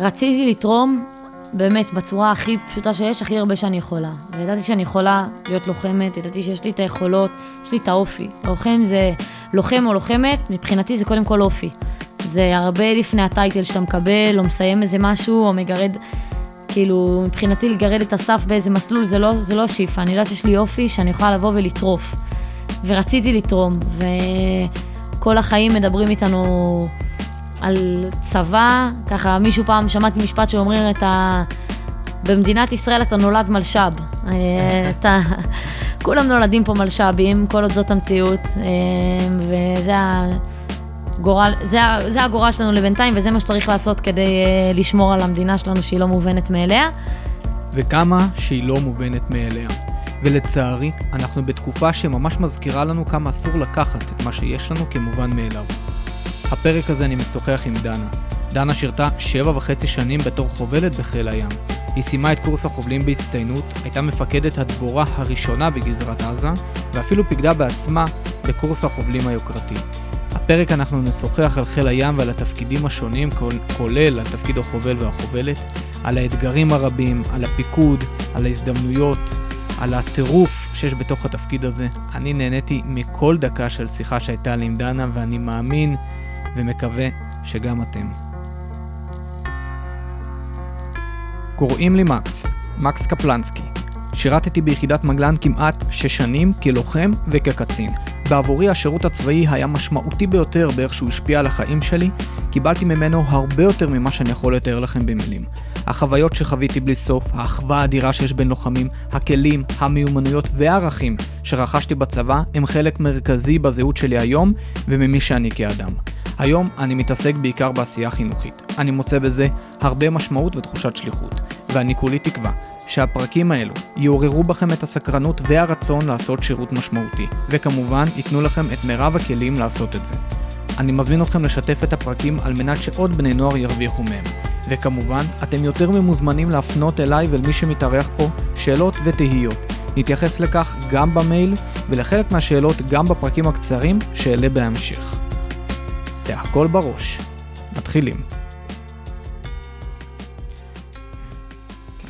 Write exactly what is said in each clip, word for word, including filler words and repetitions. רציתי לתרום באמת בצורה הכי פשוטה שיש, הכי הרבה שאני יכולה. וידעתי שאני יכולה להיות לוחמת, ידעתי שיש לי את היכולות, יש לי את האופי. לוחם זה לוחם או לוחמת, מבחינתי זה קודם כל אופי. זה הרבה לפני הטייטל שאתה מקבל, או מסיים איזה משהו, או מגרד, כאילו, מבחינתי לגרד את הסף באיזה מסלול, זה לא, זה לא שאיפה. אני יודעת שיש לי אופי שאני יכולה לבוא ולטרוף. ורציתי לתרום, וכל החיים מדברים איתנו על צבא, ככה מישהו פעם שמעתי משפט שאומרים את ה... במדינת ישראל אתה נולד מלשב, אתה... כולם נולדים פה מלשבים, כל עוד זאת המציאות, וזה הגורל, זה, זה הגורל שלנו לבינתיים, וזה מה שצריך לעשות כדי לשמור על המדינה שלנו שהיא לא מובנת מאליה. וכמה שהיא לא מובנת מאליה. ולצערי, אנחנו בתקופה שממש מזכירה לנו כמה אסור לקחת את מה שיש לנו כמובן מאליו. הפרק הזה אני משוחח עם דנה. דנה שירתה שבע וחצי שנים בתור חובלת בחיל הים. היא סיימה את קורס החובלים בהצטיינות, הייתה מפקדת הדבורה הראשונה בגזרת עזה, ואפילו פיקדה בעצמה בקורס החובלים היוקרתי. הפרק אנחנו נשוחח על חיל הים ועל התפקידים השונים, כולל התפקיד החובל והחובלת, על האתגרים הרבים, על הפיקוד, על ההזדמנויות, על הטירוף שיש בתוך התפקיד הזה. אני נהניתי מכל דקה של שיחה שהייתה לי עם דנה, ואני מאמין ומקווה שגם אתם. קוראים לי מקס, מקס קפלנסקי. שירתתי ביחידת מגלן כמעט שש שנים כלוחם וכקצין. בעבורי השירות הצבאי היה משמעותי ביותר באיך שהוא השפיע על החיים שלי, קיבלתי ממנו הרבה יותר ממה שאני יכול לתאר לכם במילים. החוויות שחוויתי בלי סוף, האחווה האדירה שיש בין לוחמים, הכלים, המיומנויות והערכים שרכשתי בצבא הם חלק מרכזי בזהות שלי היום וממי שאני כאדם. היום אני מתעסק בעיקר בעשייה חינוכית. אני מוצא בזה הרבה משמעות ותחושת שליחות, ואני כולי תקווה שהפרקים האלו יעוררו בכם את הסקרנות והרצון לעשות שירות משמעותי, וכמובן ייתנו לכם את מירב הכלים לעשות את זה. אני מזמין אתכם לשתף את הפרקים על מנת שעוד בני נוער ירוויחו מהם, וכמובן אתם יותר ממוזמנים להפנות אליי ולמי שמתארח פה שאלות ותהיות. נתייחס לכך גם במייל ולחלק מהשאלות גם בפרקים הקצרים שאלה בהמשך. זה הכל בראש. מתחילים.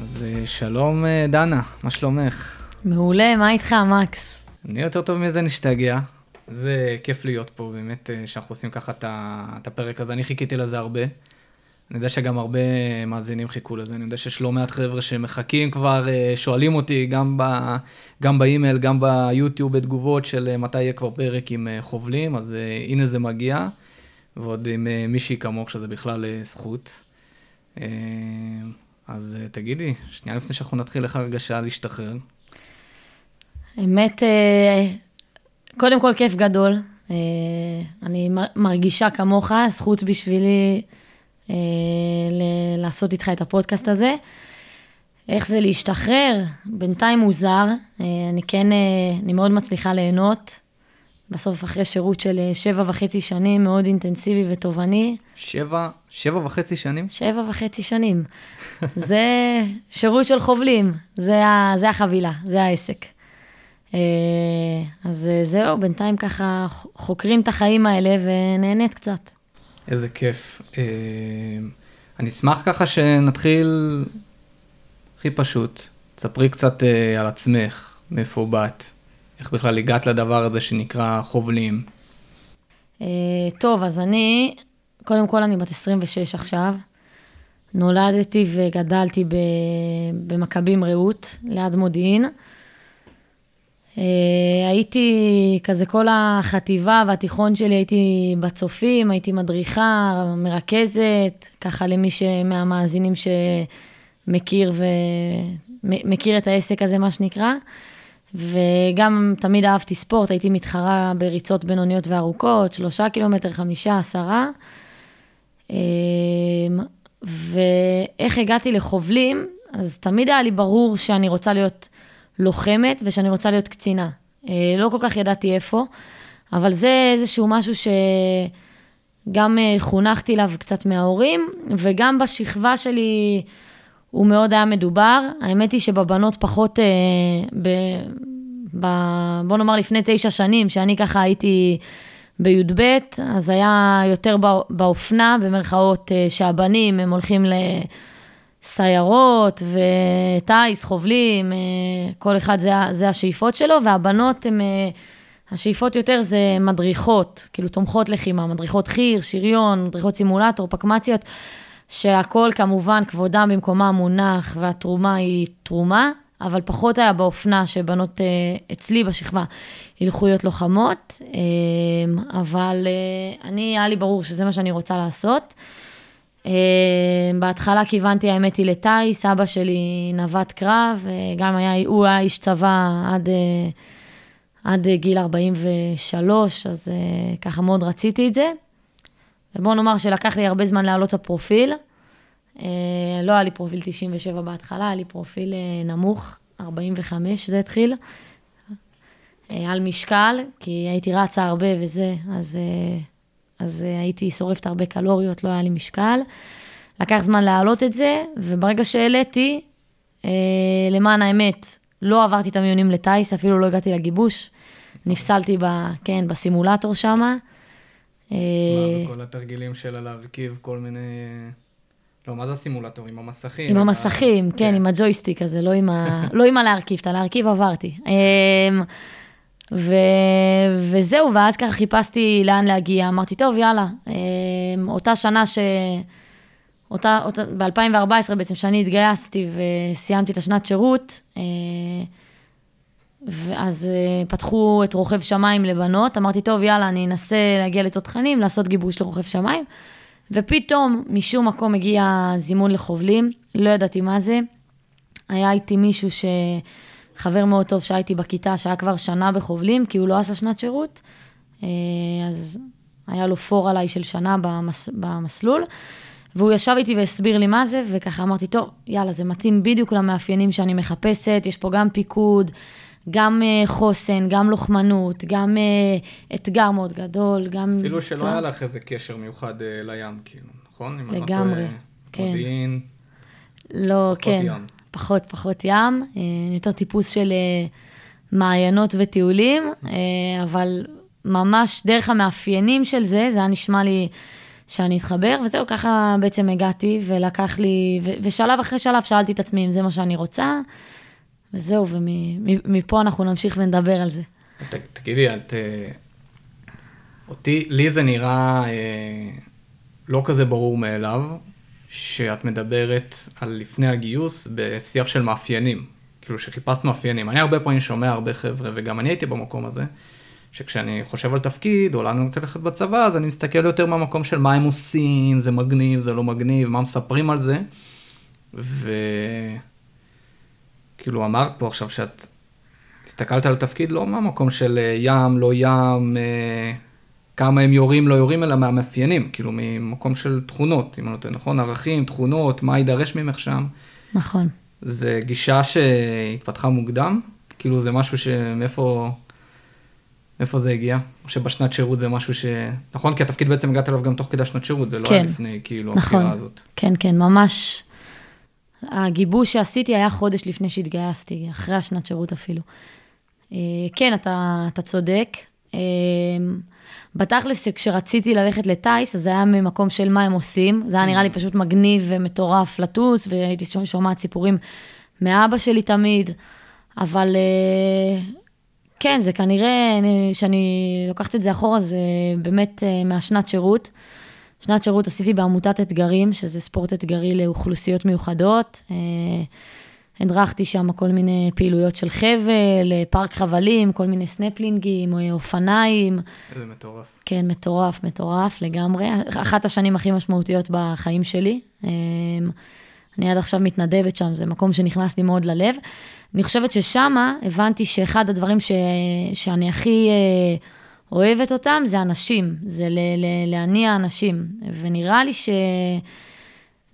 אז שלום דנה, מה שלומך? מעולה, מה איתך מקס? אני יותר טוב מזה נשתגע. זה כיף להיות פה באמת שאנחנו עושים ככה את הפרק הזה. אני חיכיתי לזה הרבה. אני יודע שגם הרבה מאזינים חיכו לזה. אני יודע שיש לא מעט חבר'ה שמחכים כבר, שואלים אותי גם, ב, גם באימייל, גם ביוטיוב בתגובות של מתי יהיה כבר פרק עם חובלים. אז הנה זה מגיע. ועוד עם מישהי כמוך שזה בכלל זכות. אז תגידי, שנייה לפני שאנחנו נתחיל לך הרגשה להשתחרר. האמת, קודם כל כיף גדול. אני מרגישה כמוך, זכות בשבילי לעשות איתך את הפודקאסט הזה. איך זה להשתחרר? בינתיים מוזר. אני כן, אני מאוד מצליחה ליהנות. בסוף אחרי שירות של שבע וחצי שנים, מאוד אינטנסיבי וטובני. שבע, שבע וחצי שנים? שבע וחצי שנים. זה שירות של חובלים, זה, זה החבילה, זה העסק. אז זהו, בינתיים ככה חוקרים את החיים האלה ונהנית קצת. איזה כיף. אני אשמח ככה שנתחיל הכי פשוט. תספרי קצת על עצמך, מאיפה באת. איך בכלל הגעת לדבר הזה שנקרא חובלים? טוב, אז אני, קודם כל אני בת עשרים ושש עכשיו, נולדתי וגדלתי במכבים רעות, ליד מודיעין. הייתי כזה כל החטיבה והתיכון שלי, הייתי בצופים, הייתי מדריכה, מרכזת, ככה למי מהמאזינים שמכיר ומכיר את העסק הזה, מה שנקרא. וגם תמיד אהבתי ספורט, הייתי מתחרה בריצות בינוניות וארוכות, שלושה קילומטר, חמישה, עשרה. ואיך הגעתי לחובלים, אז תמיד היה לי ברור שאני רוצה להיות לוחמת, ושאני רוצה להיות קצינה. לא כל כך ידעתי איפה, אבל זה איזשהו משהו שגם חונכתי לה קצת מההורים, וגם בשכבה שלי הוא מאוד היה מדובר. האמת היא שבבנות פחות, אה, ב, ב, בוא נאמר לפני תשע שנים, שאני ככה הייתי בי"ב, אז היה יותר באופנה, במרכאות שהבנים הם הולכים לסיירות וטייס, חובלים, כל אחד זה, זה השאיפות שלו, והבנות הם, השאיפות יותר זה מדריכות, כאילו תומכות לחימה, מדריכות חיר, שריון, מדריכות סימולטור, פקמציות, שהכל כמובן כבודם במקומה מונח, והתרומה היא תרומה, אבל פחות היה באופנה שבנות אצלי בשכבה הלכויות לוחמות, אבל אני, היה לי ברור שזה מה שאני רוצה לעשות. בהתחלה כיוונתי, האמת היא לטי, סבא שלי נווט קרב, גם היה, הוא היה איש צבא עד, עד גיל ארבעים ושלוש, אז ככה מאוד רציתי את זה. ובואו נאמר שלקח לי הרבה זמן להעלות הפרופיל, לא היה לי פרופיל תשעים ושבע בהתחלה, היה לי פרופיל נמוך, ארבעים וחמש זה התחיל, על משקל, כי הייתי רצה הרבה וזה, אז, אז הייתי שורפת הרבה קלוריות, לא היה לי משקל, לקח זמן להעלות את זה, וברגע שהעליתי, למען האמת, לא עברתי את המיונים לטייס, אפילו לא הגעתי לגיבוש, נפסלתי ב, כן, בסימולטור שמה. מה, בכל התרגילים שלה להרכיב כל מיני... לא, מה זה הסימולטור? עם המסכים? עם המסכים, כן, עם הג'ויסטיק הזה, לא עם הלהרכיב, את הלהרכיב עברתי. וזהו, ואז ככה חיפשתי לאן להגיע, אמרתי, טוב, יאללה, אותה שנה ש... ב-אלפיים וארבע עשרה בעצם, שאני התגייסתי וסיימתי את השנת שירות, ואז פתחו את רוכב שמיים לבנות, אמרתי, טוב, יאללה, אני אנסה להגיע לתותחנים, לעשות גיבוש לרוכב שמיים, ופתאום משום מקום הגיע זימון לחובלים, לא ידעתי מה זה, היה איתי מישהו שחבר מאוד טוב שהייתי בכיתה, שהיה כבר שנה בחובלים, כי הוא לא עשה שנת שירות, אז היה לו פור עליי של שנה במס... במסלול, והוא ישב איתי והסביר לי מה זה, וככה אמרתי, טוב, יאללה, זה מתאים בדיוק למאפיינים שאני מחפשת, יש פה גם פיקוד, גם חוסן, גם לוחמנות, גם אתגר מאוד גדול, גם... אפילו שלא היה לך איזה קשר מיוחד לים, כאילו, נכון? לגמרי, כן. מודיעין, פחות ים. פחות, פחות ים. יותר טיפוס של מעיינות וטיולים, אבל ממש דרך המאפיינים של זה, זה היה נשמע לי שאני אתחבר, וזהו, ככה בעצם הגעתי, ולקח לי, ושלב אחרי שלב שאלתי את עצמי אם זה מה שאני רוצה, וזהו, ומפה אנחנו נמשיך ונדבר על זה. תגידי, את... אותי, לי זה נראה לא כזה ברור מאליו, שאת מדברת על לפני הגיוס בשיח של מאפיינים, כאילו שחיפשת מאפיינים. אני הרבה פעמים שומע הרבה חבר'ה, וגם אני הייתי במקום הזה, שכשאני חושב על תפקיד, או אני רוצה ללכת בצבא, אז אני מסתכל יותר מהמקום של מה הם עושים, זה מגניב, זה לא מגניב, מה מספרים על זה, ו... כאילו אמרת פה עכשיו שאת הסתכלת על התפקיד, לא מהמקום של ים, לא ים, כמה הם יורים, לא יורים, אלא מהמאפיינים, כאילו ממקום של תכונות, אם אני נותן, נכון? ערכים, תכונות, מה יידרש ממך שם. נכון. זה גישה שהתפתחה מוקדם, כאילו זה משהו שמאיפה, מאיפה זה הגיע? או שבשנת שירות זה משהו ש... נכון? כי התפקיד בעצם הגעת אליו גם תוך כדי שנת שירות, זה לא היה לפני, כאילו, הבחירה הזאת. כן, כן, ממש... הגיבוש שעשיתי היה חודש לפני שהתגייסתי, אחרי השנת שירות אפילו. כן, אתה, אתה צודק. בתכלס, כשרציתי ללכת לטייס, אז זה היה ממקום של מה הם עושים. זה היה נראה לי פשוט מגניב ומטורף לטוס, והייתי שומעת סיפורים מאבא שלי תמיד. אבל כן, זה כנראה, שאני לוקחת את זה אחורה, זה באמת מהשנת שירות. שנת שירות עשיתי בעמותת אתגרים, שזה ספורט אתגרי לאוכלוסיות מיוחדות. הדרכתי שם כל מיני פעילויות של חבל, פארק חבלים, כל מיני סנפלינגים, אופניים. זה מטורף. כן, מטורף, מטורף לגמרי. אחת השנים הכי משמעותיות בחיים שלי. אני עד עכשיו מתנדבת שם, זה מקום שנכנס לי מאוד ללב. אני חושבת ששמה הבנתי שאחד הדברים ש... שאני הכי... אוהבת אותם, זה אנשים, זה ל- ל- להניע אנשים, ונראה לי ש...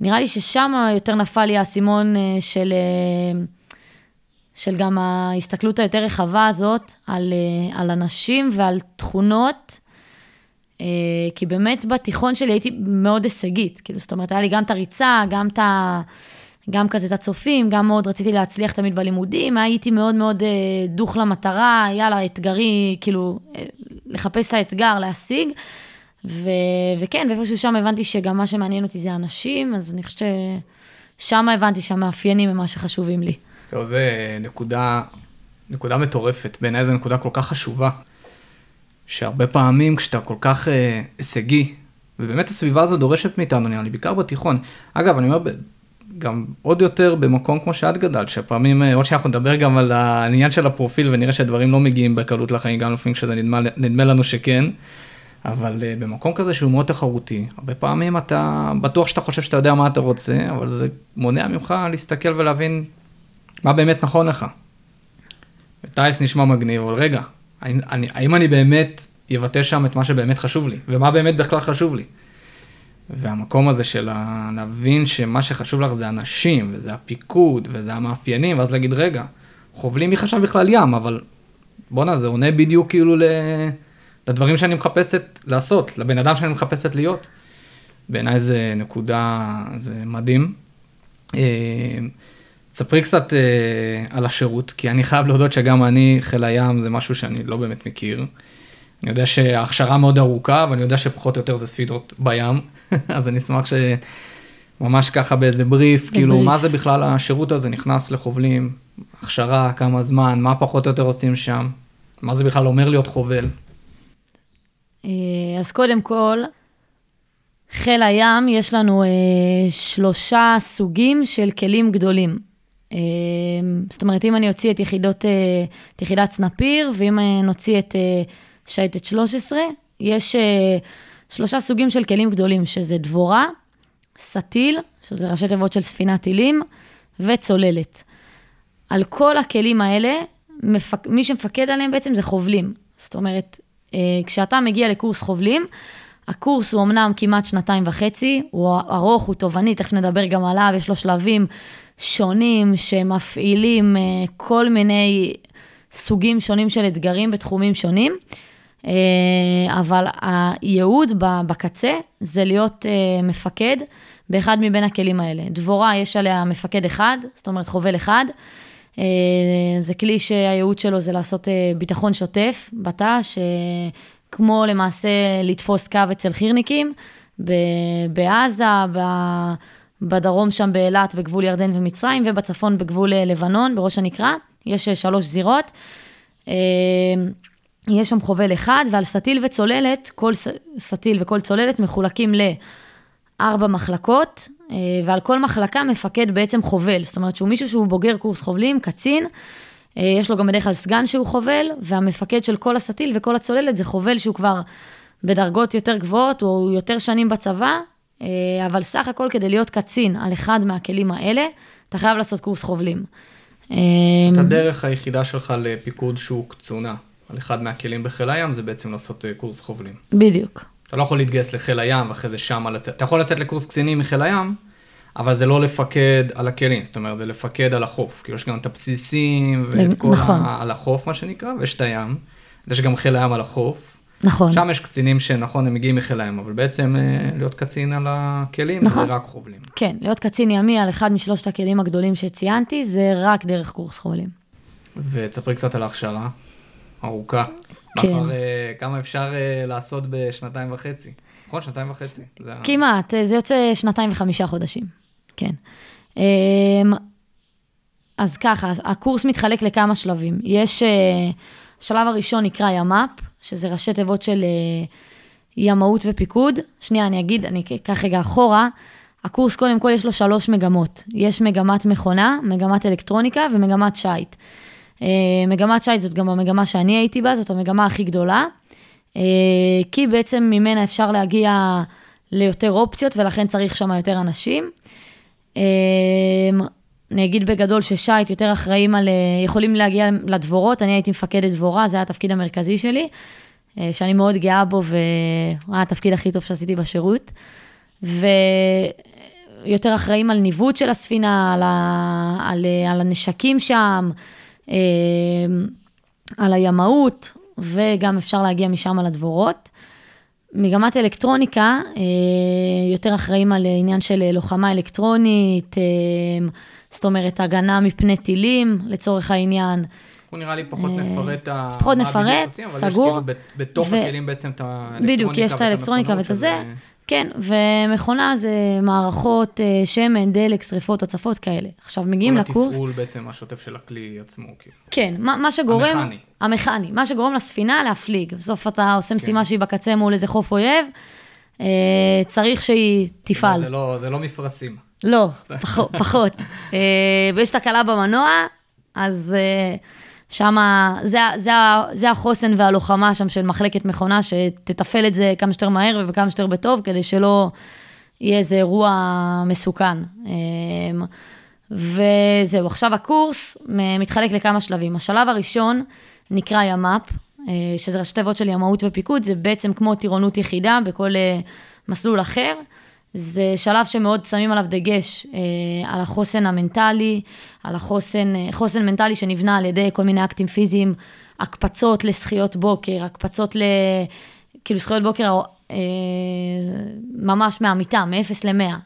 נראה לי ששם יותר נפל לי הסימון של, של גם ההסתכלות היותר רחבה הזאת, על, על אנשים ועל תכונות, כי באמת בתיכון שלי הייתי מאוד הישגית, כאילו, זאת אומרת, היה לי גם את הריצה, גם את ה... גם כזה את הצופים, גם מאוד רציתי להצליח תמיד בלימודים, הייתי מאוד מאוד דוח למטרה, יאללה, אתגרי, כאילו, לחפש האתגר, להשיג, ו... וכן, ואיפשהו שם הבנתי שגם מה שמעניין אותי זה האנשים, אז אני חושבת ששם הבנתי שהמאפיינים הם מה שחשובים לי. זה נקודה, נקודה מטורפת, בעיניי זו נקודה כל כך חשובה, שהרבה פעמים כשאתה כל כך אה, הישגי, ובאמת הסביבה הזו דורשת מאיתנו, נראה לי, בעיקר בתיכון. אגב, אני אומר, גם עוד יותר במקום כמו שאת גדלת, שהפעמים, עוד שאנחנו נדבר גם על העניין של הפרופיל, ונראה שהדברים לא מגיעים בקלות לחיים, גם לפעמים כשזה נדמה, נדמה לנו שכן, אבל uh, במקום כזה שהוא מאוד תחרותי, הרבה פעמים אתה בטוח שאתה חושב שאתה יודע מה אתה רוצה, אבל זה מונע ממך להסתכל ולהבין מה באמת נכון לך. טייס נשמע מגניב, אבל רגע, אני, אני, האם אני באמת יבטא שם את מה שבאמת חשוב לי, ומה באמת בכלל חשוב לי. והמקום הזה של להבין שמה שחשוב לך זה אנשים, וזה הפיקוד, וזה המאפיינים, ואז להגיד, רגע, חובלים מי חשב בכלל ים, אבל בונה, זה עונה בדיוק כאילו לדברים שאני מחפשת לעשות, לבן אדם שאני מחפשת להיות. בעיניי זה נקודה, זה מדהים. תספרי קצת על השירות, כי אני חייב להודות שגם אני, חיל הים, זה משהו שאני לא באמת מכיר. אני יודע שההכשרה מאוד ארוכה, ואני יודע שפחות או יותר זה ספידות בים, אז אני אשמח שממש ככה באיזה בריף, כאילו מה זה בכלל השירות הזה, נכנס לחובלים, הכשרה, כמה זמן, מה פחות או יותר עושים שם, מה זה בכלל אומר להיות חובל. אז קודם כל, חיל הים יש לנו שלושה סוגים של כלים גדולים. זאת אומרת, אם אני אוציא את יחידות, את יחידת סנפיר, ואם נוציא את שייטת שלוש עשרה, יש שלושה סוגים של כלים גדולים, שזה דבורה, סטיל, שזה ראשי תיבות של ספינת טילים, וצוללת. על כל הכלים האלה, מי שמפקד עליהם בעצם זה חובלים. זאת אומרת, כשאתה מגיע לקורס חובלים, הקורס הוא אמנם כמעט שנתיים וחצי, הוא ארוך, הוא תובעני, תכף נדבר גם עליו, יש לו שלבים שונים שמפעילים כל מיני סוגים שונים של אתגרים בתחומים שונים, אבל הייעוד בקצה זה להיות מפקד באחד מבין הכלים האלה. דבורה יש עליה מפקד אחד, זאת אומרת חובל אחד, זה כלי שהייעוד שלו זה לעשות ביטחון שוטף בתא, שכמו למעשה לתפוס קו אצל חירניקים, בעזה, בעזה, בדרום שם באילת, בגבול ירדן ומצרים, ובצפון בגבול לבנון, בראש הנקרא, יש שלוש זירות, יש שם חובל אחד, ועל סטיל וצוללת, כל סטיל וכל צוללת מחולקים לארבע מחלקות, ועל כל מחלקה מפקד בעצם חובל, זאת אומרת שהוא מישהו שהוא בוגר קורס חובלים, קצין, יש לו גם בדרך כלל סגן שהוא חובל, והמפקד של כל הסטיל וכל הצוללת זה חובל שהוא כבר בדרגות יותר גבוהות, או יותר שנים בצבא, אבל סך הכל כדי להיות קצין על אחד מהכלים האלה, אתה חייב לעשות קורס חובלים. את הדרך היחידה שלך לפיקוד שהוא קצונה, על אחד מהכלים בחיל הים, זה בעצם לעשות קורס חובלים. בדיוק. אתה לא יכול להתגייס לחיל הים, ואחרי זה שם לצאת. אתה יכול לצאת לקורס קצינים מחיל הים, אבל זה לא לפקד על הכלים, זאת אומרת, זה לפקד על החוף. כאילו יש גם את הבסיסים, ואת כל ה... על החוף, מה שנקרא, ויש את הים. יש גם חיל הים על החוף. נכון. שם יש קצינים שנכון, הם מגיעים מחיל הים, אבל בעצם להיות קצין על הכלים, נכון. זה רק חובלים. כן, להיות קצין ימי על אחד משלושת הכלים הגדולים שציינתי, זה רק דרך קורס חובלים. ותספרי קצת על ההכשרה, ארוכה. כן. אחר, כמה אפשר לעשות בשנתיים וחצי? נכון, שנתיים וחצי. זה... כמעט, זה יוצא שנתיים וחמישה חודשים. כן. אז ככה, הקורס מתחלק לכמה שלבים. יש... השלב הראשון נקרא ימ"פ, שזה ראשי תיבות של ימאות ופיקוד. שנייה, אני אגיד, אני אקח רגע אחורה, הקורס קודם כל יש לו שלוש מגמות. יש מגמת מכונה, מגמת אלקטרוניקה ומגמת שייט. מגמת שייט זאת גם המגמה שאני הייתי בה, זאת המגמה הכי גדולה, כי בעצם ממנה אפשר להגיע ליותר אופציות, ולכן צריך שם יותר אנשים. אני אגיד בגדול ששייט יותר אחראים על, יכולים להגיע לדבורות, אני הייתי מפקדת דבורה, זה היה התפקיד המרכזי שלי, שאני מאוד גאה בו, והיה התפקיד הכי טוב שעשיתי בשירות, ויותר אחראים על ניווט של הספינה, על, ה... על... על הנשקים שם, על הימאות, וגם אפשר להגיע משם על הדבורות. מגמת אלקטרוניקה, יותר אחראים על עניין של לוחמה אלקטרונית, זאת אומרת, הגנה מפני טילים, לצורך העניין. פה נראה לי פחות נפרט, אז פחות נפרט, סגור. בתוך הכלים בעצם את האלקטרוניקה. בדיוק, יש את האלקטרוניקה ואת זה. כן, ומכונה זה מערכות, שמן, דלק, שריפות, הצפות כאלה. עכשיו מגיעים לקורס. כל התפעול בעצם השוטף של הכלי עצמו. כן, מה שגורם... המכני. המכני, מה שגורם לספינה להפליג. בסוף אתה עושה משימה שהיא בקצה מול איזה חוף אויב, צריך שהיא תפעל. זה לא מפרסים. לא, פחות. ויש תקלה במנוע, אז שמה, זה, זה, זה החוסן והלוחמה שם של מחלקת מכונה, שתטפל את זה כמה שתר מהר וכמה שתר בטוב, כדי שלא יהיה איזה אירוע מסוכן. וזהו, עכשיו הקורס מתחלק לכמה שלבים. השלב הראשון נקרא ימ"פ, שזה ראשי תיבות של ימאות ופיקוד, זה בעצם כמו טירונות יחידה בכל מסלול אחר. זה שלב שמאוד שמים עליו דגש, על החוסן המנטלי, על החוסן, חוסן מנטלי שנבנה על ידי כל מיני אקטים פיזיים, הקפצות לשחיות בוקר, הקפצות ל... כאילו שחיות בוקר, ממש מהמיטה, מ-אפס ל-מאה,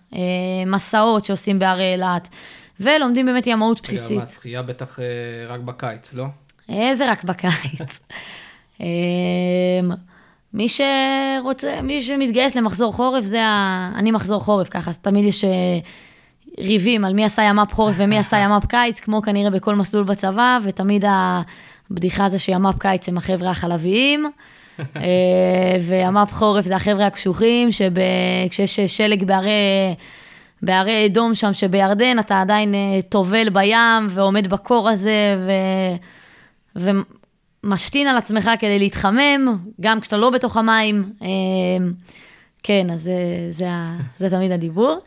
מסעות שעושים בערי אילת, ולומדים באמת ימאות בסיסית. השחייה בטח רק בקיץ, לא? איזה רק בקיץ. מי שרוצה, מי שמתגייס למחזור חורף, זה ה... אני מחזור חורף, ככה, אז תמיד יש ריבים על מי עשה ימ"פ חורף ומי עשה ימ"פ קיץ, כמו כנראה בכל מסלול בצבא, ותמיד הבדיחה זה שימ"פ קיץ הם החבר'ה החלביים, וימ"פ חורף זה החבר'ה הקשוחים, שכשיש שלג בערי, בערי אדום שם, שבירדן אתה עדיין טובל בים, ועומד בקור הזה, ו... ו... משתין על עצמך כדי להתחמם, גם כשאתה לא בתוך המים. כן, אז זה תמיד הדיבור.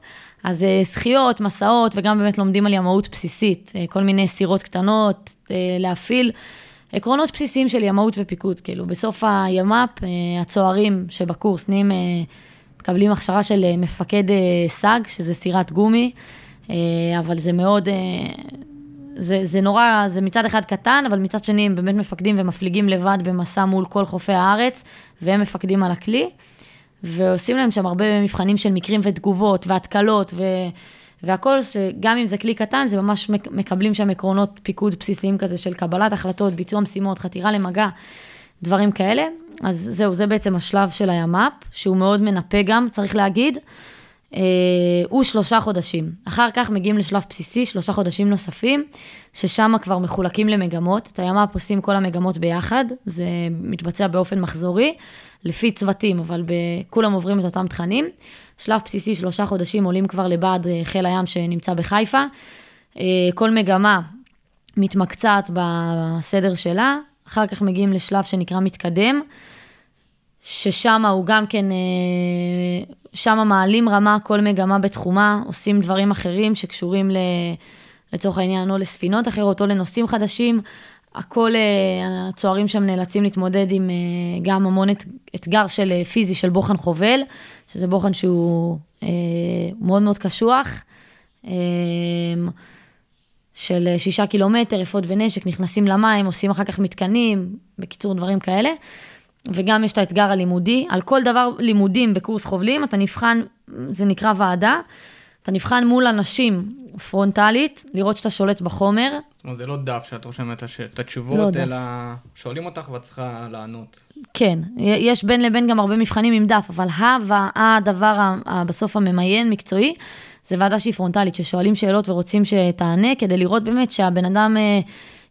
אז שחיות, מסעות, וגם באמת לומדים על ימאות בסיסית, כל מיני סירות קטנות, להפעיל עקרונות בסיסיים של ימאות ופיקוד, כאילו בסוף הימ"פ, הצוערים שבקורס, נעים, מקבלים הכשרה של מפקד סג, שזה סירת גומי, אבל זה מאוד... זה, זה נורא, זה מצד אחד קטן, אבל מצד שני הם באמת מפקדים ומפליגים לבד במסע מול כל חופי הארץ, והם מפקדים על הכלי, ועושים להם שם הרבה מבחנים של מקרים ותגובות, והתקלות, ו... והכל, גם אם זה כלי קטן, זה ממש מקבלים שם עקרונות פיקוד בסיסיים כזה, של קבלת החלטות, ביצוע משימות, חתירה למגע, דברים כאלה. אז זהו, זה בעצם השלב של הימ"פ, שהוא מאוד מנפה גם, צריך להגיד, הוא שלושה חודשים. אחר כך מגיעים לשלב בסיסי, שלושה חודשים נוספים, ששם כבר מחולקים למגמות. את הימ"פ עושים כל המגמות ביחד, זה מתבצע באופן מחזורי, לפי צוותים, אבל כולם עוברים את אותם תכנים. שלב בסיסי, שלושה חודשים, עולים כבר לבעד חיל הים שנמצא בחיפה. כל מגמה מתמקצעת בסדר שלה. אחר כך מגיעים לשלב שנקרא מתקדם, ששם הוא גם כן... שם מעלים רמה, כל מגמה בתחומה, עושים דברים אחרים שקשורים לצורך העניין, או לספינות אחרות, או לנושאים חדשים. הכל, הצוערים שם נאלצים להתמודד עם גם המון אתגר של פיזי, של בוחן חובל, שזה בוחן שהוא מאוד מאוד קשוח, של שישה קילומטר, אפוד ונשק, נכנסים למים, עושים אחר כך מתקנים, בקיצור דברים כאלה. וגם יש את האתגר הלימודי, על כל דבר לימודים בקורס חובלים, אתה נבחן, זה נקרא ועדה, אתה נבחן מול אנשים פרונטלית, לראות שאתה שולט בחומר. זאת אומרת, זה לא דף שאת רושמת את התשובות, אלא שואלים אותך ואת צריכה לענות. כן, יש בין לבין גם הרבה מבחנים עם דף, אבל הדבר בסוף הממיין מקצועי, זה ועדה שהיא פרונטלית, ששואלים שאלות ורוצים שתענה, כדי לראות באמת שהבן אדם...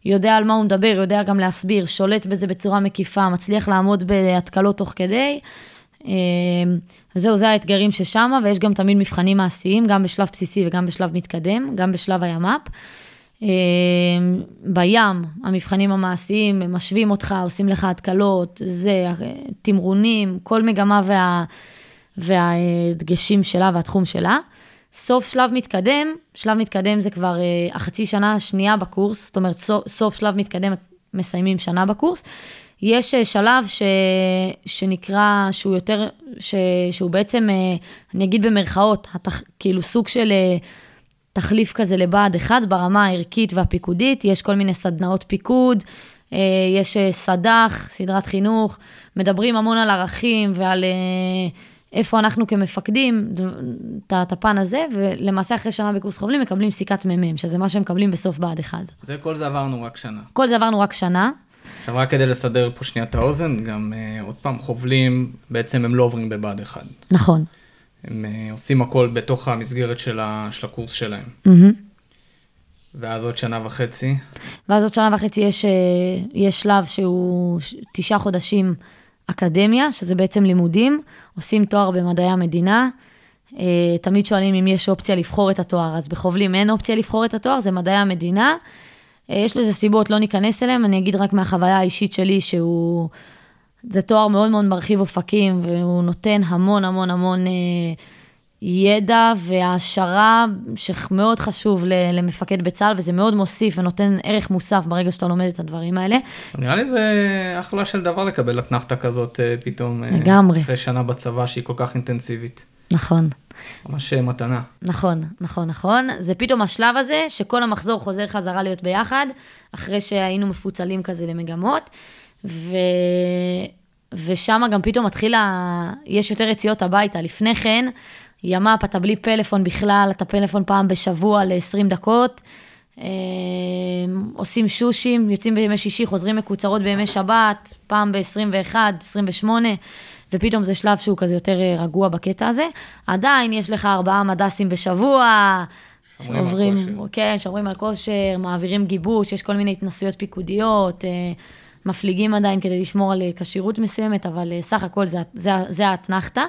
יודע על מה הוא מדבר, יודע גם להסביר, שולט בזה בצורה מקיפה, מצליח לעמוד בהתקלות תוך כדי. זהו, זה האתגרים ששמה, ויש גם תמיד מבחנים מעשיים, גם בשלב בסיסי וגם בשלב מתקדם, גם בשלב הימ"פ. בים, המבחנים המעשיים, הם משווים אותך, עושים לך התקלות, זה, תמרונים, כל מגמה וה, והדגשים שלה והתחום שלה. סוף שלב מתקדם, שלב מתקדם זה כבר uh, החצי שנה השנייה בקורס, זאת אומרת סוף, סוף שלב מתקדם מסיימים שנה בקורס, יש uh, שלב ש, שנקרא שהוא יותר, ש, שהוא בעצם, uh, אני אגיד במרכאות, התח, כאילו סוג של uh, תחליף כזה לבעד אחד, ברמה הערכית והפיקודית, יש כל מיני סדנאות פיקוד, uh, יש uh, סד"ח, סדרת חינוך, מדברים המון על ערכים ועל... Uh, איפה אנחנו כמפקדים, את הפן הזה, ולמעשה אחרי שנה בקורס חובלים, מקבלים סיכת מ"מ, שזה מה שהם מקבלים בסוף בעד אחד. זה, כל זה עברנו רק שנה. כל זה עברנו רק שנה. עכשיו רק כדי לסדר פה שניית האוזן, גם uh, עוד פעם חובלים, בעצם הם לא עוברים בבעד אחד. נכון. הם uh, עושים הכל בתוך המסגרת של, ה, של הקורס שלהם. Mm-hmm. ואז עוד שנה וחצי? ואז עוד שנה וחצי יש, יש שלב שהוא תשעה חודשים אקדמיה, שזה בעצם לימודים, עושים תואר במדעי המדינה, תמיד שואלים אם יש אופציה לבחור את התואר, אז בחובלים אין אופציה לבחור את התואר, זה מדעי המדינה, יש לזה סיבות, לא ניכנס אליהם, אני אגיד רק מהחוויה האישית שלי, שהוא, זה תואר מאוד מאוד מרחיב אופקים, והוא נותן המון המון המון ידע והעשרה שמאוד חשוב למפקד בצהל, וזה מאוד מוסיף ונותן ערך מוסף ברגע שאתה לומד את הדברים האלה. נראה לי זה אחלה של דבר לקבל התנחתה כזאת פתאום. לגמרי. אחרי שנה בצבא שהיא כל כך אינטנסיבית. נכון. ממש מתנה. נכון, נכון, נכון. זה פתאום השלב הזה שכל המחזור חוזר חזרה להיות ביחד, אחרי שהיינו מפוצלים כזה למגמות, ו... ושם גם פתאום מתחילה, יש יותר יציאות הביתה. לפני כן, ימ"פ, אתה בלי פלאפון בכלל, אתה פלאפון פעם בשבוע ל-עשרים דקות, עושים שושים, יוצאים בימי שישי, חוזרים מקוצרות בימי שבת, פעם ב-עשרים ואחת, עשרים ושמונה, ופתאום זה שלב שהוא כזה יותר רגוע בקטע הזה. עדיין יש לך ארבעה מדסים בשבוע, שעוברים, כן, שעוברים על כושר, מעבירים גיבוש, יש כל מיני התנסויות פיקודיות, מפליגים עדיין כדי לשמור על קשירות מסוימת, אבל סך הכל זה, זה, זה התנחתה.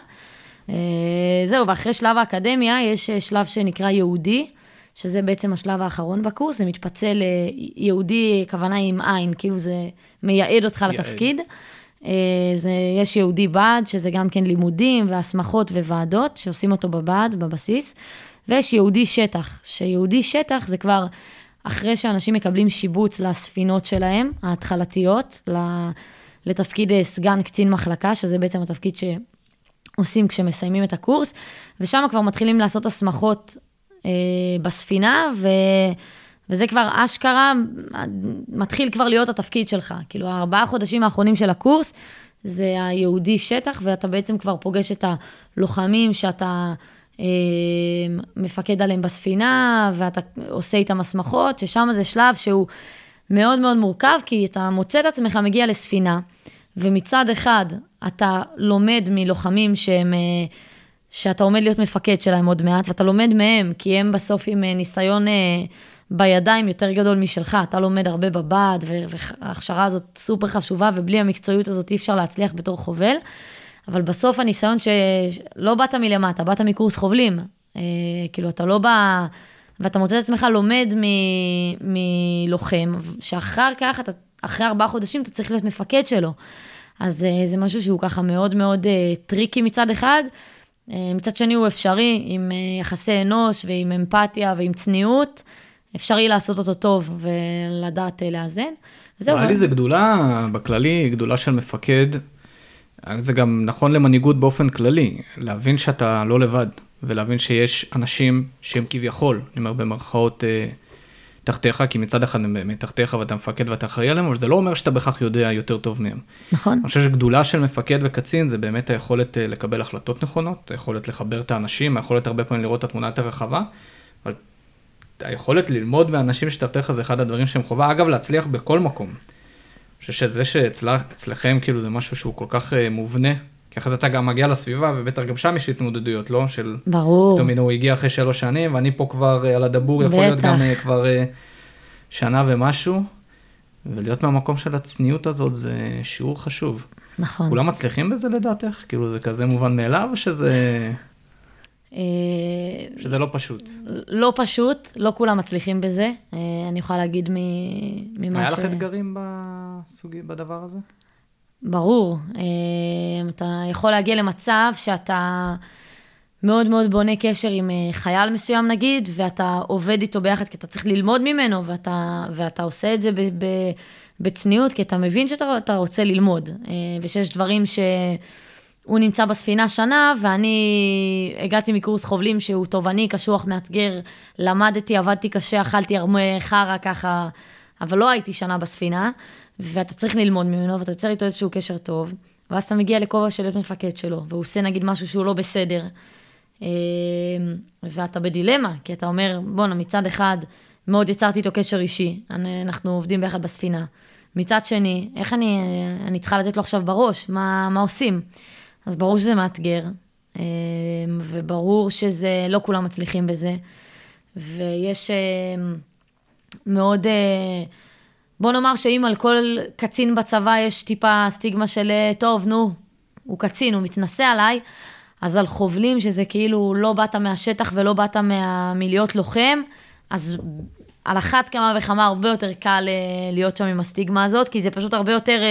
זהו, ואחרי שלב האקדמיה יש שלב שנקרא יהודי, שזה בעצם השלב האחרון בקורס, זה מתפצל יהודי, כוונה עם עין, כאילו זה מייעד אותך לתפקיד. יש יהודי בעד, שזה גם כן לימודים והסמכות וועדות, שעושים אותו בבעד, בבסיס, ויש יהודי שטח, שיהודי שטח זה כבר אחרי שאנשים מקבלים שיבוץ לספינות שלהם, ההתחלתיות, לתפקיד סגן קצין מחלקה, שזה בעצם התפקיד ש... עושים כשמסיימים את הקורס, ושם כבר מתחילים לעשות הסמכות אה, בספינה, ו, וזה כבר אשכרה, מתחיל כבר להיות התפקיד שלך. כאילו, הארבעה חודשים האחרונים של הקורס, זה היהודי שטח, ואתה בעצם כבר פוגש את הלוחמים שאתה אה, מפקד עליהם בספינה, ואתה עושה איתם הסמכות, ששם זה שלב שהוא מאוד מאוד מורכב, כי אתה מוצא את עצמך מגיע לספינה, ומצד אחד אתה לומד מלוחמים שהם, שאתה עומד להיות מפקד שלהם עוד מעט, ואתה לומד מהם, כי הם בסוף עם ניסיון בידיים יותר גדול משלך, אתה לומד הרבה בבד, וההכשרה הזאת סופר חשובה, ובלי המקצועיות הזאת אי אפשר להצליח בתור חובל, אבל בסוף הניסיון שלא באת מלמטה, באת מקורס חובלים, כאילו אתה לא בא, ואתה מוצא את עצמך לומד מ... מלוחם, שאחר כך אתה, אחרי ארבעה חודשים אתה צריך להיות מפקד שלו. אז זה משהו שהוא ככה מאוד מאוד טריקי מצד אחד. מצד שני הוא אפשרי, עם יחסי אנוש ועם אמפתיה ועם צניעות. אפשרי לעשות אותו טוב ולדעת לאזן. נראה לי זה גדולה, בכללי, גדולה של מפקד. זה גם נכון למנהיגות באופן כללי. להבין שאתה לא לבד, ולהבין שיש אנשים שהם כביכול, אני אומר במרכאות, תחתיך, כי מצד אחד הם באמת תחתיך ואתה מפקד ואתה אחראי עליהם, אבל זה לא אומר שאתה בכך יודע יותר טוב מהם. נכון. אני חושב שגדולה של מפקד וקצין זה באמת היכולת לקבל החלטות נכונות, היכולת לחבר את האנשים, היכולת הרבה פעמים לראות את התמונה יותר רחבה, אבל היכולת ללמוד מאנשים שתחתיך זה אחד הדברים שהם חובה, אגב להצליח בכל מקום. אני חושב שזה שאצלכם כאילו זה משהו שהוא כל כך מובנה, כי אחרי זה אתה גם מגיע לסביבה, ובטח גם שם יש התמודדויות, לא? של... ברור. פתאום הוא הגיע אחרי שלוש שנים, ואני פה כבר על הדבור, יכול להיות גם כבר שנה ומשהו, ולהיות מהמקום של הצניעות הזאת, זה שיעור חשוב. נכון. כולם מצליחים בזה לדעתך? כאילו זה כזה מובן מאליו, שזה... שזה לא פשוט. לא פשוט, לא כולם מצליחים בזה. אני יכולה להגיד ממה ש... היה לך אתגרים בדבר הזה? ברור, אתה יכול להגיע למצב שאתה מאוד מאוד בונה קשר עם חייל מסוים נגיד, ואתה עובד איתו ביחד כי אתה צריך ללמוד ממנו, ואתה, ואתה עושה את זה ב- ב- בצניעות, כי אתה מבין שאתה אתה רוצה ללמוד, ושיש דברים שהוא נמצא בספינה שנה, ואני הגעתי מקורס חובלים שהוא תובעני, קשוח, מאתגר, למדתי, עבדתי קשה, אכלתי הרבה חרה ככה, אבל לא הייתי שנה בספינה, ואתה צריך ללמוד ממנו, ואתה יוצר איתו איזשהו קשר טוב, ואז אתה מגיע לכובע של את מפקד שלו, והוא עושה נגיד משהו שהוא לא בסדר, ואתה בדילמה, כי אתה אומר, בונה, מצד אחד, מאוד יצרתי איתו קשר אישי, אנחנו עובדים ביחד בספינה, מצד שני, איך אני, אני צריכה לתת לו עכשיו בראש, מה, מה עושים? אז ברור שזה מאתגר, וברור שזה, לא כולם מצליחים בזה, ויש מאוד, בוא נאמר שאם על כל קצין בצבא יש טיפה סטיגמה של, טוב, נו, הוא קצין, הוא מתנסה עליי, אז על חובלים שזה כאילו לא באת מהשטח ולא באת מלהיות לוחם, אז על אחת כמה וכמה הרבה יותר קל להיות שם עם הסטיגמה הזאת, כי זה פשוט הרבה יותר,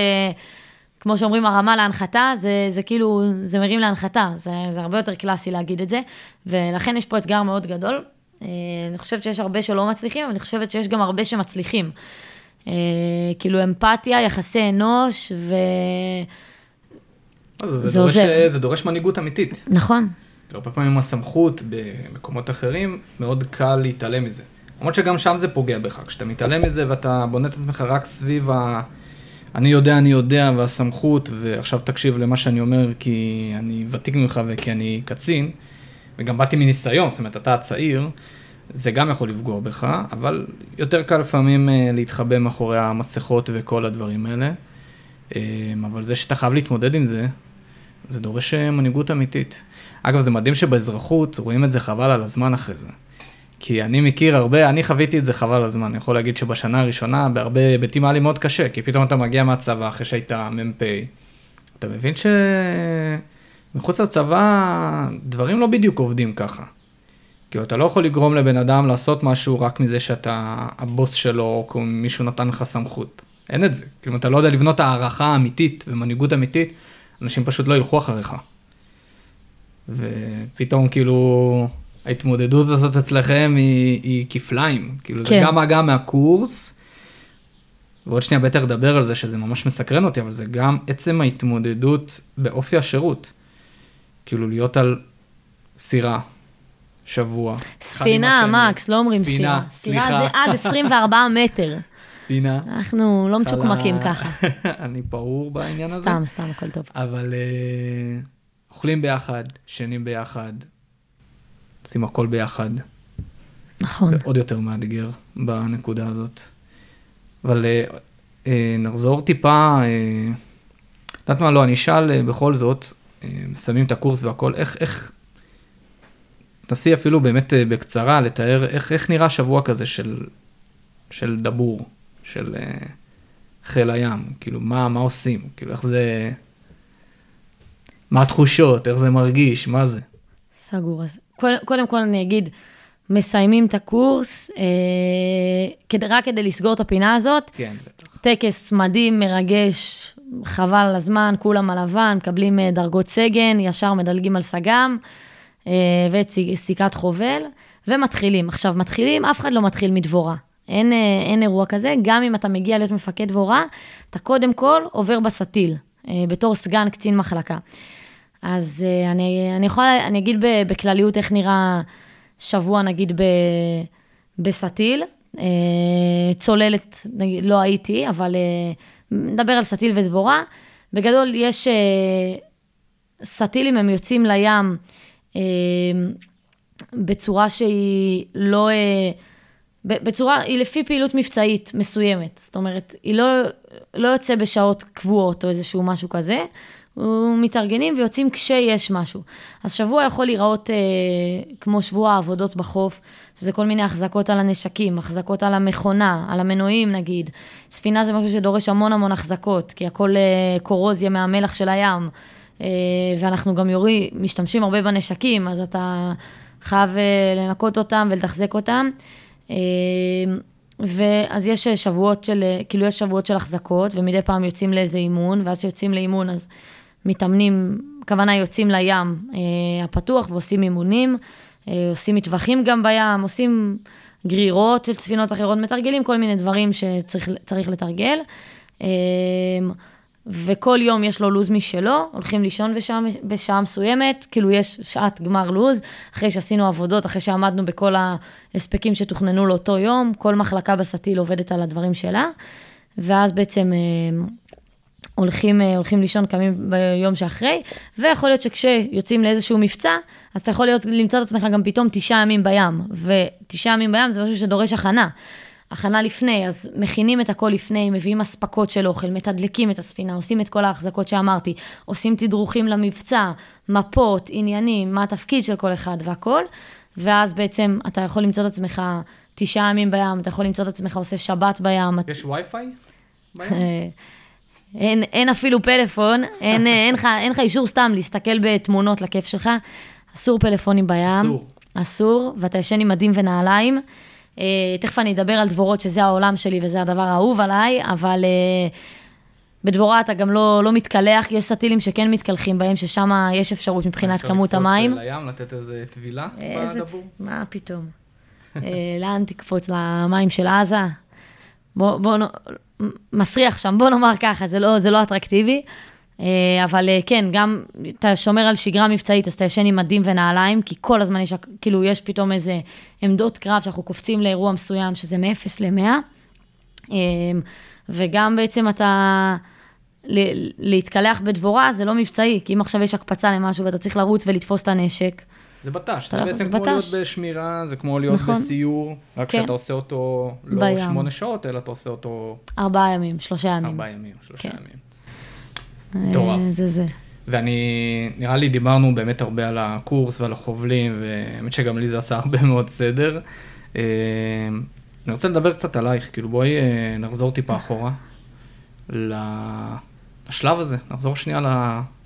כמו שאומרים, הרמה להנחתה, זה, זה כאילו, זה מרים להנחתה, זה, זה הרבה יותר קלאסי להגיד את זה, ולכן יש פה אתגר מאוד גדול. אני חושבת שיש הרבה שלא מצליחים, אבל אני חושבת שיש גם הרבה שמצליחים. כאילו אמפתיה, יחסי אנוש, ו... זה דורש, זה דורש מנהיגות אמיתית. נכון. הרבה פעמים הסמכות במקומות אחרים, מאוד קל להתעלם מזה. למרות שגם שם זה פוגע בך, כשאתה מתעלם מזה ואתה בונה את עצמך רק סביב ה... אני יודע, אני יודע, והסמכות, ועכשיו תקשיב למה שאני אומר, כי אני ותיק ממך וכי אני קצין, וגם באתי מניסיון, זאת אומרת, אתה הצעיר, זה גם יכול לפגוע בך, אבל יותר קל לפעמים להתחבא מאחורי המסכות וכל הדברים האלה, אבל זה שאתה חייב להתמודד עם זה, זה דורש מנהיגות אמיתית. אגב, זה מדהים שבאזרחות רואים את זה חבל על הזמן אחרי זה. כי אני מכיר הרבה, אני חוויתי את זה חבל הזמן. אני יכול להגיד שבשנה הראשונה, בהרבה היבטים היה לי מאוד קשה, כי פתאום אתה מגיע מהצבא אחרי שהיית מ"פ. אתה מבין שמחוץ לצבא, דברים לא בדיוק עובדים ככה. כאילו, אתה לא יכול לגרום לבן אדם לעשות משהו רק מזה שאתה הבוס שלו, או כאילו מישהו נתן לך סמכות. אין את זה. כאילו, אתה לא יודע לבנות הערכה אמיתית ומנהיגות אמיתית, אנשים פשוט לא ילכו אחריך. ופתאום כאילו ההתמודדות הזאת אצלכם היא, היא כפליים, כאילו כן. זה גם אגב מהקורס, ועוד שנייה בטח לדבר על זה שזה ממש מסקרן אותי, אבל זה גם עצם ההתמודדות באופי השירות, כאילו להיות על סירה, שבוע. ספינה, מקס, לא אומרים סירה. סירה זה עד עשרים וארבעה מטר. ספינה. אנחנו לא מצ'וקמקים ככה. אני פעור בעניין הזה. סתם, סתם, הכל טוב. אבל אוכלים ביחד, שנים ביחד, עושים הכל ביחד. נכון. זה עוד יותר מאתגר בנקודה הזאת. אבל נחזור טיפה, יודעת מה, לא, אני אשאל בכל זאת, מסיימים את הקורס והכל, איך, איך, תנסי אפילו באמת בקצרה לתאר איך, איך נראה שבוע כזה של, של דבור, של חיל הים, כאילו מה, מה עושים, כאילו איך זה... מה התחושות, איך זה מרגיש, מה זה? סגור, אז קודם כל אני אגיד, מסיימים את הקורס, רק כדי לסגור את הפינה הזאת, טקס מדהים, מרגש, חבל על הזמן, כולם על לבן, מקבלים דרגות סגן, ישר מדלגים על סגם, וסיכת חובל, ומתחילים. עכשיו, מתחילים, אף אחד לא מתחיל מדבורה. אין אירוע כזה, גם אם אתה מגיע להיות מפקד דבורה, אתה קודם כל עובר בסטיל, בתור סגן קצין מחלקה. אז אני, אני יכולה, אני אגיד בכלליות איך נראה שבוע, נגיד, בסטיל. צוללת, לא הייתי, אבל נדבר על סטיל ודבורה. בגדול יש סטילים, הם יוצאים לים בצורה שהיא לא, בצורה, היא לפי פעילות מבצעית מסוימת. זאת אומרת, היא לא, לא יוצא בשעות קבועות או איזשהו משהו כזה. ומתארגנים ויוצאים כשיש משהו. אז שבוע יכול להיראות אה, כמו שבוע העבודות בחוף, שזה כל מיני החזקות על הנשקים, החזקות על המכונה, על המנועים נגיד. ספינה זה משהו שדורש המון המון החזקות, כי הכל אה, קורוזיה מהמלח של הים, אה, ואנחנו גם יורי, משתמשים הרבה בנשקים, אז אתה חייב אה, לנקות אותם ולתחזק אותם. אה, ואז יש שבועות של, כאילו יש שבועות של החזקות, ומדי פעם יוצאים לאיזה אימון, ואז שיוצאים לאימון, אז מתאמנים, כוונה יוצאים לים אה, הפתוח, ועושים אימונים, אה, עושים מטווחים גם בים, עושים גרירות של ספינות אחרות, מתרגלים כל מיני דברים שצריך צריך לתרגל, אה, וכל יום יש לו לוז משלו, הולכים לישון בשעה, בשעה מסוימת, כאילו יש שעת גמר לוז, אחרי שעשינו עבודות, אחרי שעמדנו בכל ההספקים שתוכננו לאותו יום, כל מחלקה בסטיל עובדת על הדברים שלה, ואז בעצם הולכים, הולכים לישון, קמים ביום שאחרי, ויכול להיות שכשיוצאים לאיזשהו מבצע, אז אתה יכול להיות, למצוא את עצמך גם פתאום תשעה ימים בים, ותשעה ימים בים זה משהו שדורש הכנה, הכנה לפני, אז מכינים את הכל לפני, מביאים הספקות של אוכל, מתדלקים את הספינה, עושים את כל ההחזקות שאמרתי, עושים תדרוכים למבצע, מפות, עניינים, מה התפקיד של כל אחד והכל, ואז בעצם אתה יכול למצוא את עצמך תשעה ימים בים, אתה יכול למצוא את עצמך עושה שבת בים. יש וי-פיי בים? אין, אין אפילו פלאפון, אין, אין, אין לך אישור סתם להסתכל בתמונות לכיף שלך, אסור פלאפונים בים, אסור, אסור ואתה ישן עם מדים ונעליים, אה, תכף אני אדבר על דבורות שזה העולם שלי וזה הדבר האהוב עליי, אבל אה, בדבורה אתה גם לא, לא מתקלח, יש סטילים שכן מתקלחים בהם, ששם יש אפשרות מבחינת כמות המים. אפשר לקפוץ לים, לתת איזה טבילה בדבור? מה פתאום? אה, לאן תקפוץ למים של עזה? בוא, בוא, מסריח שם, בוא נאמר ככה, זה לא, זה לא אטרקטיבי, אבל כן, גם אתה שומר על שגרה מבצעית, אז אתה ישן עם מדים ונעליים, כי כל הזמן יש, כאילו יש פתאום איזה עמדות קרב, שאנחנו קופצים לאירוע מסוים, שזה מאפס למאה, וגם בעצם אתה, להתקלח בדבורה, זה לא מבצעי, כי אם עכשיו יש הקפצה למשהו, ואתה צריך לרוץ ולתפוס את הנשק, זה בטש, זה בעצם כמו להיות בשמירה, זה כמו להיות בסיור, רק שאתה עושה אותו לא שמונה שעות, אלא אתה עושה אותו... ארבעה ימים, שלושה ימים. ארבעה ימים, שלושה ימים. טורף. זה זה. ואני, נראה לי דיברנו באמת הרבה על הקורס ועל החובלים, ובאמת שגם לי זה עשה הרבה מאוד סדר. אני רוצה לדבר קצת עלייך, כאילו בואי נחזור טיפה אחורה, לשלב הזה, נחזור שנייה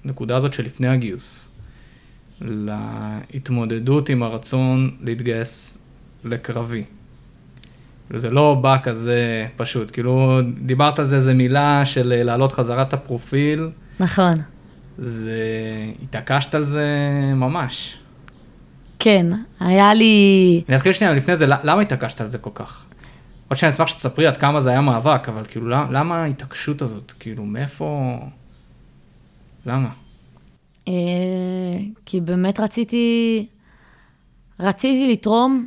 לנקודה הזאת שלפני הגיוס. להתמודדות עם הרצון להתגייס לקרבי. זה לא בא כזה פשוט, כאילו דיברת על זה, זה מילה של לעלות חזרת הפרופיל. נכון. זה, התעקשת על זה ממש. כן, היה לי... אני אתחיל שנייה לפני זה, למה התעקשת על זה כל כך? עוד שאני אשמח שתספרי עד כמה זה היה מאבק, אבל כאילו למה ההתעקשות הזאת? כאילו מאיפה... למה? כי באמת רציתי, רציתי לתרום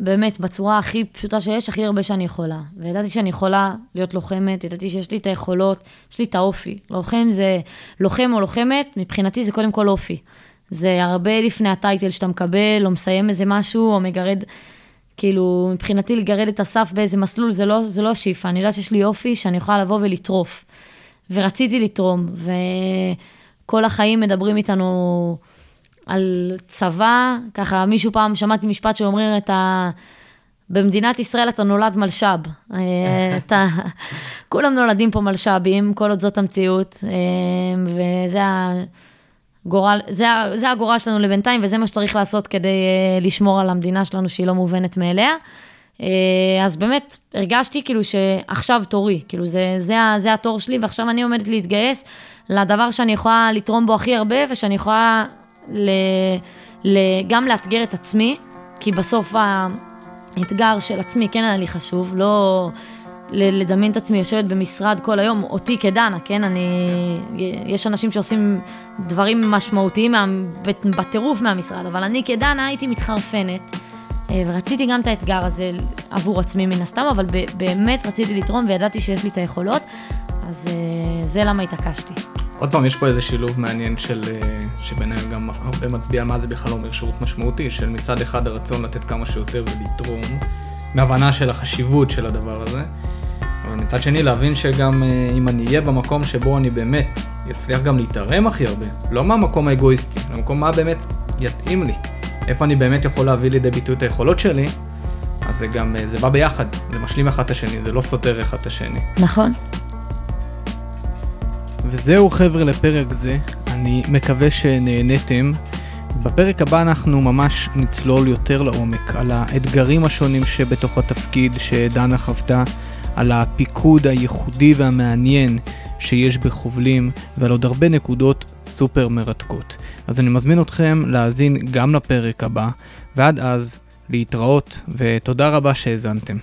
באמת בצורה הכי פשוטה שיש, הכי הרבה שאני יכולה. וידעתי שאני יכולה להיות לוחמת, ידעתי שיש לי את היכולות, יש לי את האופי. לוחם זה, לוחם או לוחמת, מבחינתי זה קודם כל אופי. זה הרבה לפני הטייטל שאתה מקבל, או מסיים איזה משהו, או מגרד, כאילו, מבחינתי לגרד את הסף באיזה מסלול, זה לא, זה לא שאיפה. אני יודעת שיש לי אופי שאני יכולה לבוא ולטרוף. ורציתי לתרום, ו... כל החיים מדברים איתנו על צבא, ככה מישהו פעם שמעתי משפט שאומרים את ה... במדינת ישראל אתה נולד מלשב, אתה... כולם נולדים פה מלשבים, כל עוד זאת המציאות, וזה הגורל, זה, זה הגורל שלנו לבינתיים, וזה מה שצריך לעשות כדי לשמור על המדינה שלנו שהיא לא מובנת מאליה, אז באמת הרגשתי כאילו שעכשיו תורי, כאילו זה, זה, זה התור שלי, ועכשיו אני עומדת להתגייס לדבר שאני יכולה לתרום בו הכי הרבה, ושאני יכולה ל, ל, גם לאתגר את עצמי, כי בסוף האתגר של עצמי כן היה לי חשוב, לא לדמיין את עצמי יושבת במשרד כל היום, אותי כדנה, כן? אני, יש אנשים שעושים דברים משמעותיים בטירוף מהמשרד, אבל אני כדנה הייתי מתחרפנת, ורציתי גם את האתגר הזה עבור עצמי מן הסתם, אבל באמת רציתי לתרום וידעתי שיש לי את היכולות, אז זה למה התעקשתי. עוד פעם, יש פה איזה שילוב מעניין של, שביניהם גם הרבה מצביע על מה זה בכלל אומר שירות משמעותי, של מצד אחד הרצון לתת כמה שיותר ולתרום, מהבנה של החשיבות של הדבר הזה, אבל מצד שני להבין שגם אם אני אהיה במקום שבו אני באמת יצליח גם להתערם הכי הרבה, לא מהמקום האגואיסטי, למקום מה באמת יתאים לי. איפה אני באמת יכול להביא לידי ביטוי את היכולות שלי, אז זה גם, זה בא ביחד, זה משלים אחד את השני, זה לא סותר אחד את השני. נכון. וזהו חבר'ה לפרק זה, אני מקווה שנהנתם. בפרק הבא אנחנו ממש נצלול יותר לעומק, על האתגרים השונים שבתוך התפקיד שדנה חוותה, על הפיקוד הייחודי והמעניין שיש בחובלים, ועל עוד הרבה נקודות סופר מרתקות. אז אני מזמין אתכם להאזין גם לפרק הבא, ועד אז להתראות, ותודה רבה שהאזנתם.